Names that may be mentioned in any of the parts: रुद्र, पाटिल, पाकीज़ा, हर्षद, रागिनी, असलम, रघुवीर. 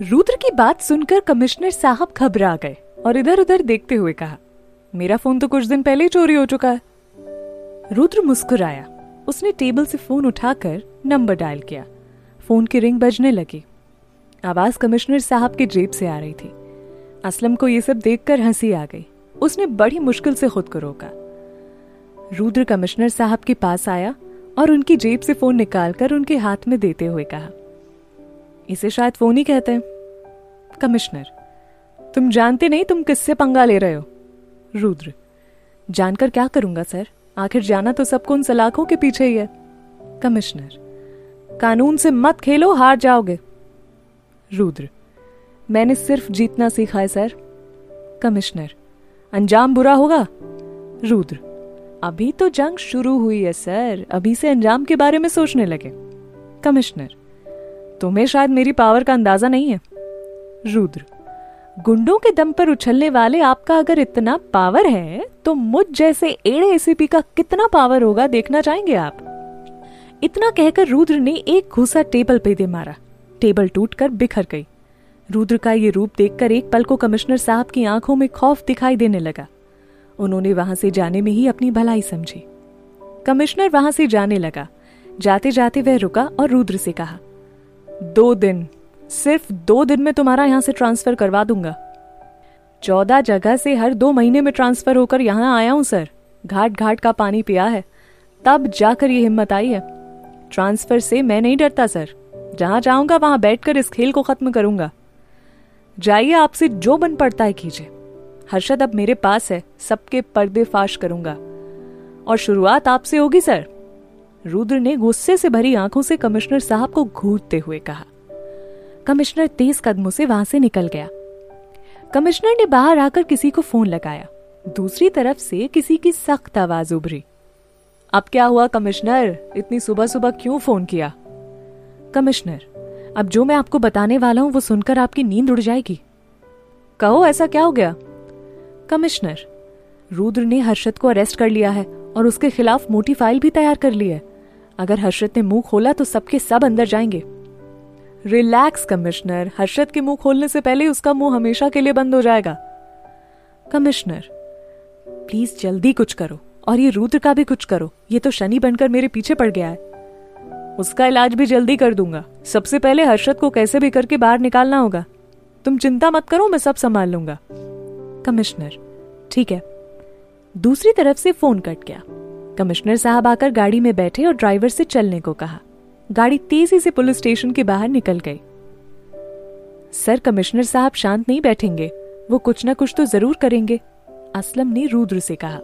रुद्र की बात सुनकर कमिश्नर साहब घबरा गए और इधर उधर देखते हुए कहा, मेरा फोन तो कुछ दिन पहले ही चोरी हो चुका है। रुद्र मुस्कुराया। उसने टेबल से फोन उठाकर नंबर डायल किया। फोन की रिंग बजने लगी। आवाज कमिश्नर साहब की जेब से आ रही थी। असलम को ये सब देखकर हंसी आ गई। उसने बड़ी मुश्किल से खुद को रोका। रुद्र कमिश्नर साहब के पास आया और उनकी जेब से फोन निकालकर उनके हाथ में देते हुए कहा, इसे शायद फोन ही कहते हैं। कमिश्नर, तुम जानते नहीं तुम किससे पंगा ले रहे हो। रुद्र, जानकर क्या करूंगा सर, आखिर जाना तो सबको उन सलाखों के पीछे ही है। कमिश्नर, कानून से मत खेलो, हार जाओगे। रुद्र, मैंने सिर्फ जीतना सीखा है सर। कमिश्नर, अंजाम बुरा होगा। रुद्र, अभी तो जंग शुरू हुई है सर, अभी से अंजाम के बारे में सोचने लगे। कमिश्नर, तुम्हें शायद मेरी पावर का अंदाजा नहीं है। रुद्र, गुंडों के दम पर उछलने वाले आपका अगर इतना पावर है तो मुझ जैसे एड़े एसीपी का कितना पावर होगा, देखना चाहेंगे आप। इतना कहकर रुद्र ने एक घूसा टेबल पे दे मारा। टेबल टूटकर बिखर गई। रुद्र का ये रूप देखकर एक पल को कमिश्नर साहब की आंखों में खौफ दिखाई देने लगा। उन्होंने वहां से जाने में ही अपनी भलाई समझी। कमिश्नर वहां से जाने लगा। जाते जाते वह रुका और रुद्र से कहा, 2 दिन, सिर्फ 2 दिन में तुम्हारा यहां से ट्रांसफर करवा दूंगा। 14 जगह से हर 2 महीने में ट्रांसफर होकर यहां आया हूं सर। घाट घाट का पानी पिया है, तब जाकर ये हिम्मत आई है। ट्रांसफर से मैं नहीं डरता सर। जहां जाऊंगा वहां बैठकर इस खेल को खत्म करूंगा। जाइए, आपसे जो बन पड़ता है कीजिए। हर्षद अब मेरे पास है, सबके पर्दे फाश करूंगा और शुरुआत आपसे होगी सर। रुद्र ने गुस्से से भरी आंखों से कमिश्नर साहब को घूरते हुए कहा। कमिश्नर तेज कदमों से वहां से निकल गया। कमिश्नर ने बाहर आकर किसी को फोन लगाया। दूसरी तरफ से किसी की सख्त आवाज उभरी, अब क्या हुआ कमिश्नर, इतनी सुबह सुबह क्यों फोन किया। कमिश्नर, अब जो मैं आपको बताने वाला हूं वो सुनकर आपकी नींद उड़ जाएगी। कहो, ऐसा क्या हो गया। कमिश्नर, रुद्र ने हर्षद को अरेस्ट कर लिया है और उसके खिलाफ मोटी फाइल भी तैयार कर ली है। अगर हर्षद ने मुंह खोला तो सबके सब अंदर जाएंगे। रिलैक्स कमिश्नर, हर्षद के मुंह खोलने से पहले उसका मुंह हमेशा के लिए बंद हो जाएगा। कमिश्नर, प्लीज जल्दी कुछ करो और ये रुद्र का भी कुछ करो। ये तो शनि बनकर मेरे पीछे पड़ गया है। उसका इलाज भी जल्दी कर दूंगा। सबसे पहले हर्षद को कैसे भी करके बाहर निकालना होगा। तुम चिंता मत करो, मैं सब संभाल लूंगा। कमिश्नर, ठीक है। दूसरी तरफ से फोन कट गया। कमिश्नर साहब आकर गाड़ी में बैठे और ड्राइवर से चलने को कहा। गाड़ी तेजी से पुलिस स्टेशन के बाहर निकल गई। सर, कमिश्नर साहब शांत नहीं बैठेंगे, वो कुछ ना कुछ तो जरूर करेंगे, असलम ने रुद्र से कहा।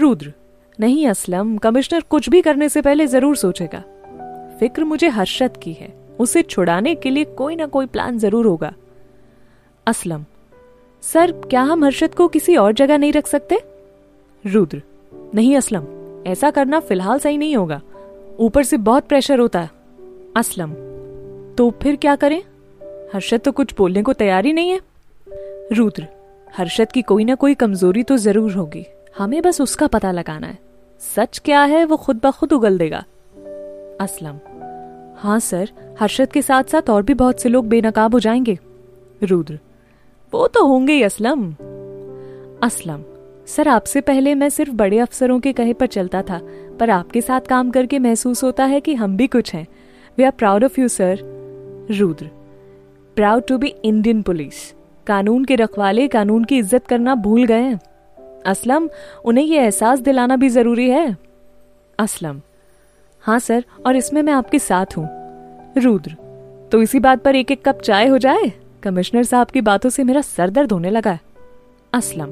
रुद्र, नहीं असलम, कमिश्नर कुछ भी करने से पहले जरूर सोचेगा। फिक्र मुझे हर्षद की है, उसे छुड़ाने के लिए कोई ना कोई प्लान जरूर होगा। असलम, सर क्या हम हर्षद को किसी और जगह नहीं रख सकते। रुद्र, नहीं असलम, ऐसा करना फिलहाल सही नहीं होगा, ऊपर से बहुत प्रेशर होता है। असलम, तो फिर क्या करें, हर्षद तो कुछ बोलने को तैयार ही नहीं है। रुद्र, हर्षद की कोई ना कोई कमजोरी तो जरूर होगी, हमें बस उसका पता लगाना है। सच क्या है वो खुद ब खुद उगल देगा। असलम, हाँ सर, हर्षद के साथ साथ और भी बहुत से लोग बेनकाब हो जाएंगे। रुद्र, वो तो होंगे ही असलम। असलम, सर आपसे पहले मैं सिर्फ बड़े अफसरों के कहे पर चलता था, पर आपके साथ काम करके महसूस होता है कि हम भी कुछ हैं। We are proud of you sir. रुद्र, proud to be Indian police. कानून के रखवाले कानून की इज्जत करना भूल गए हैं। असलम, उन्हें यह एहसास दिलाना भी जरूरी है। असलम, हाँ सर, और इसमें मैं आपके साथ हूँ। रुद्र, तो इसी बात पर एक एक कप चाय हो जाए। कमिश्नर साहब की बातों से मेरा सर दर्द होने लगा है। असलम,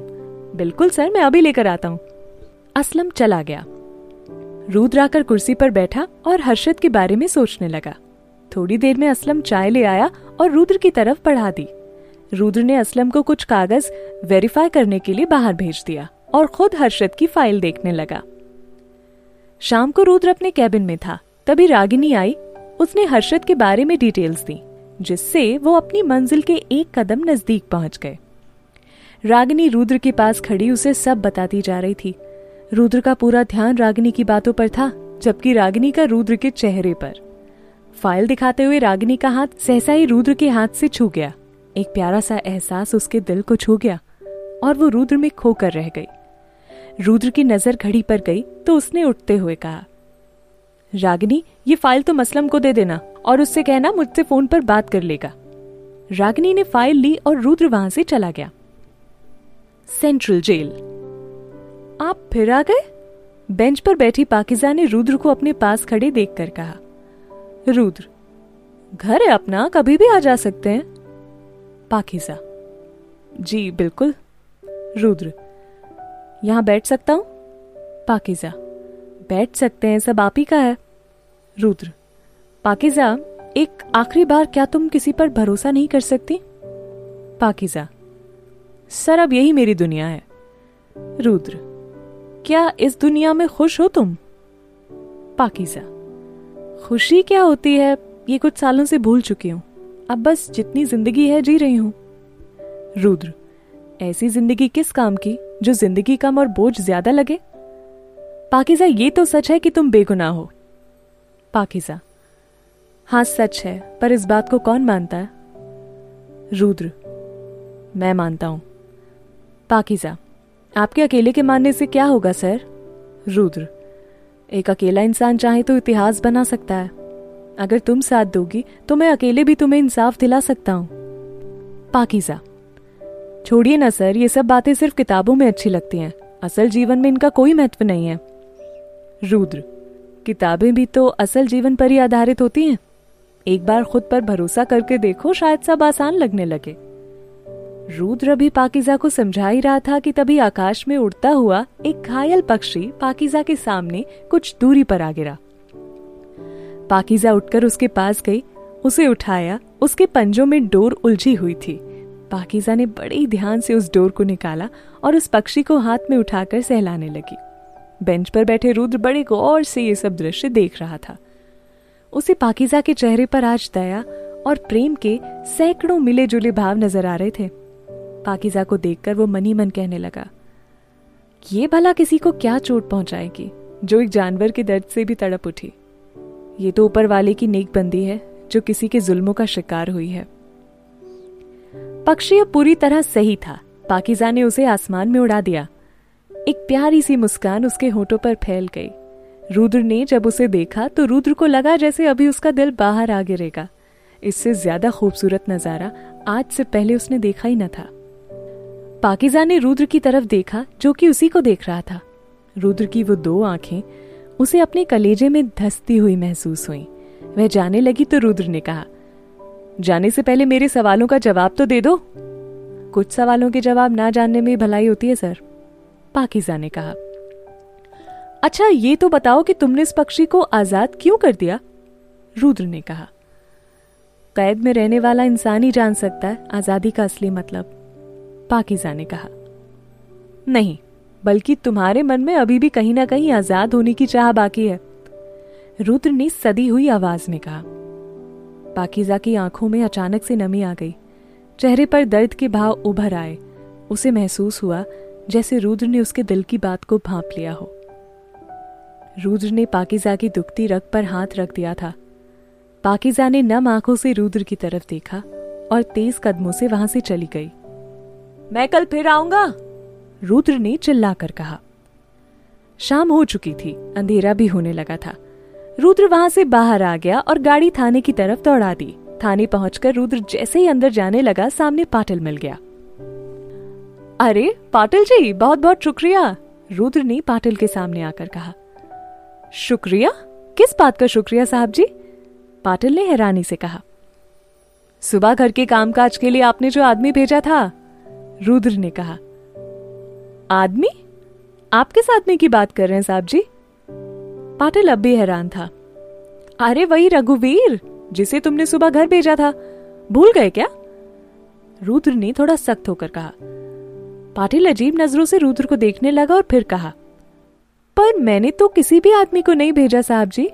बिल्कुल सर, मैं अभी लेकर आता हूँ। असलम चला गया। रुद्र आकर कुर्सी पर बैठा और हर्षद के बारे में सोचने लगा। थोड़ी देर में असलम चाय ले आया और रुद्र की तरफ बढ़ा दी। रुद्र ने असलम को कुछ कागज वेरीफाई करने के लिए बाहर भेज दिया और खुद हर्षद की फाइल देखने लगा। शाम को रुद्र अपने कैबिन में था, तभी रागिनी आई। उसने हर्षद के बारे में डिटेल्स दी, जिससे वो अपनी मंजिल के एक कदम नजदीक पहुंच गए। रागिनी रुद्र के पास खड़ी उसे सब बताती जा रही थी। रुद्र का पूरा ध्यान रागिनी की बातों पर था, जबकि रागिनी का रुद्र के चेहरे पर। फाइल दिखाते हुए रागिनी का हाथ सहसा ही रुद्र के हाथ से छू गया। एक प्यारा सा एहसास उसके दिल को छू गया और वो रुद्र में खोकर रह गई। रुद्र की नजर घड़ी पर गई तो उसने उठते हुए कहा, रागिनी ये फाइल तुम असलम को दे देना और उससे कहना मुझसे फोन पर बात कर लेगा। रागिनी ने फाइल ली और रुद्र वहां से चला गया। Central jail. आप फिर आ गए? बेंच पर बैठी पाकीज़ा ने रुद्र को अपने पास खड़े देखकर कहा। रुद्र, घर है अपना, कभी भी आ जा सकते हैं। पाकीज़ा, जी बिल्कुल। रुद्र, यहाँ बैठ सकता हूँ? पाकीज़ा, बैठ सकते हैं, सब आप ही का है। रुद्र, पाकीज़ा एक आखिरी बार, क्या तुम किसी पर भरोसा नहीं कर सकती? पाकीज़ा, सर अब यही मेरी दुनिया है। रुद्र, क्या इस दुनिया में खुश हो तुम? पाकीज़ा, खुशी क्या होती है ये कुछ सालों से भूल चुकी हूँ, अब बस जितनी जिंदगी है जी रही हूँ। रुद्र, ऐसी जिंदगी किस काम की जो जिंदगी कम और बोझ ज्यादा लगे। पाकीज़ा, ये तो सच है कि तुम बेगुनाह हो। पाकीज़ा, हाँ सच है, पर इस बात को कौन मानता है? रुद्र, मैं मानता हूं। पाकीज़ा, आपके अकेले के मानने से क्या होगा सर? रुद्र, एक अकेला इंसान चाहे तो इतिहास बना सकता है, अगर तुम साथ दोगी तो मैं अकेले भी तुम्हें इंसाफ दिला सकता हूं। पाकीज़ा, छोड़िए ना सर, ये सब बातें सिर्फ किताबों में अच्छी लगती हैं, असल जीवन में इनका कोई महत्व नहीं है। रुद्र, किताबें भी तो असल जीवन पर ही आधारित होती हैं, एक बार खुद पर भरोसा करके देखो, शायद सब आसान लगने लगे। रुद्र भी पाकीज़ा को समझा ही रहा था कि तभी आकाश में उड़ता हुआ एक घायल पक्षी पाकीज़ा के सामने कुछ दूरी पर आ गिरा। पाकीज़ा उठकर उसके पास गई, उसे उठाया। उसके पंजों में डोर उलझी हुई थी। पाकीज़ा ने बड़े ही ध्यान से उस डोर को निकाला और उस पक्षी को हाथ में उठाकर सहलाने लगी। बेंच पर बैठे रुद्र बड़े गौर से ये सब दृश्य देख रहा था। उसे पाकीज़ा के चेहरे पर आज दया और प्रेम के सैकड़ों मिले जुले भाव नजर आ रहे थे। पाकीज़ा को देखकर वो मन ही मन कहने लगा, ये भला किसी को क्या चोट पहुंचाएगी जो एक जानवर के दर्द से भी तड़प उठी। ये तो ऊपर वाले की नेकबंदी है जो किसी के जुल्मों का शिकार हुई है। पक्षी अब पूरी तरह सही था। पाकीज़ा ने उसे आसमान में उड़ा दिया। एक प्यारी सी मुस्कान उसके होठों पर फैल गई। रुद्र ने जब उसे देखा तो रुद्र को लगा जैसे अभी उसका दिल बाहर आ गिरेगा। इससे ज्यादा खूबसूरत नजारा आज से पहले उसने देखा ही न था। पाकीज़ा ने रुद्र की तरफ देखा जो कि उसी को देख रहा था। रुद्र की वो दो आंखें उसे अपने कलेजे में धंसती हुई महसूस हुई। वह जाने लगी तो रुद्र ने कहा, जाने से पहले मेरे सवालों का जवाब तो दे दो। कुछ सवालों के जवाब ना जानने में भलाई होती है सर। पाकीज़ा ने कहा, अच्छा ये तो बताओ कि तुमने इस पक्षी को आजाद क्यों कर दिया? रुद्र ने कहा, कैद में रहने वाला इंसान ही जान सकता है आजादी का असली मतलब। पाकीज़ा ने कहा, नहीं, बल्कि तुम्हारे मन में अभी भी कहीं ना कहीं आजाद होने की चाह बाकी है। रुद्र ने सदी हुई आवाज में कहा। पाकीज़ा की आंखों में अचानक से नमी आ गई। चेहरे पर दर्द के भाव उभर आए। उसे महसूस हुआ जैसे रुद्र ने उसके दिल की बात को भांप लिया हो। रुद्र ने पाकीज़ा की दुखती रग पर हाथ रख दिया था। पाकीज़ा ने नम आंखों से रुद्र की तरफ देखा और तेज कदमों से वहां से चली गई। मैं कल फिर आऊंगा, रुद्र ने चिल्लाकर कहा। शाम हो चुकी थी, अंधेरा भी होने लगा था। रुद्र वहां से बाहर आ गया और गाड़ी थाने की तरफ दौड़ा दी। थाने पहुंचकर रुद्र जैसे ही अंदर जाने लगा, सामने पाटिल मिल गया। अरे पाटिल जी, बहुत बहुत शुक्रिया, रुद्र ने पाटिल के सामने आकर कहा। शुक्रिया? किस बात का शुक्रिया साहब जी? पाटिल ने हैरानी से कहा। सुबह घर के कामकाज के लिए आपने जो आदमी भेजा था, रुद्र ने कहा। आदमी? आप किस आदमी की बात कर रहे हैं साहब जी? पाटिल अब भी हैरान था। अरे वही रघुवीर, जिसे तुमने सुबह घर भेजा था, भूल गए क्या? रुद्र ने थोड़ा सख्त होकर कहा। पाटिल अजीब नजरों से रुद्र को देखने लगा और फिर कहा, पर मैंने तो किसी भी आदमी को नहीं भेजा साहब जी।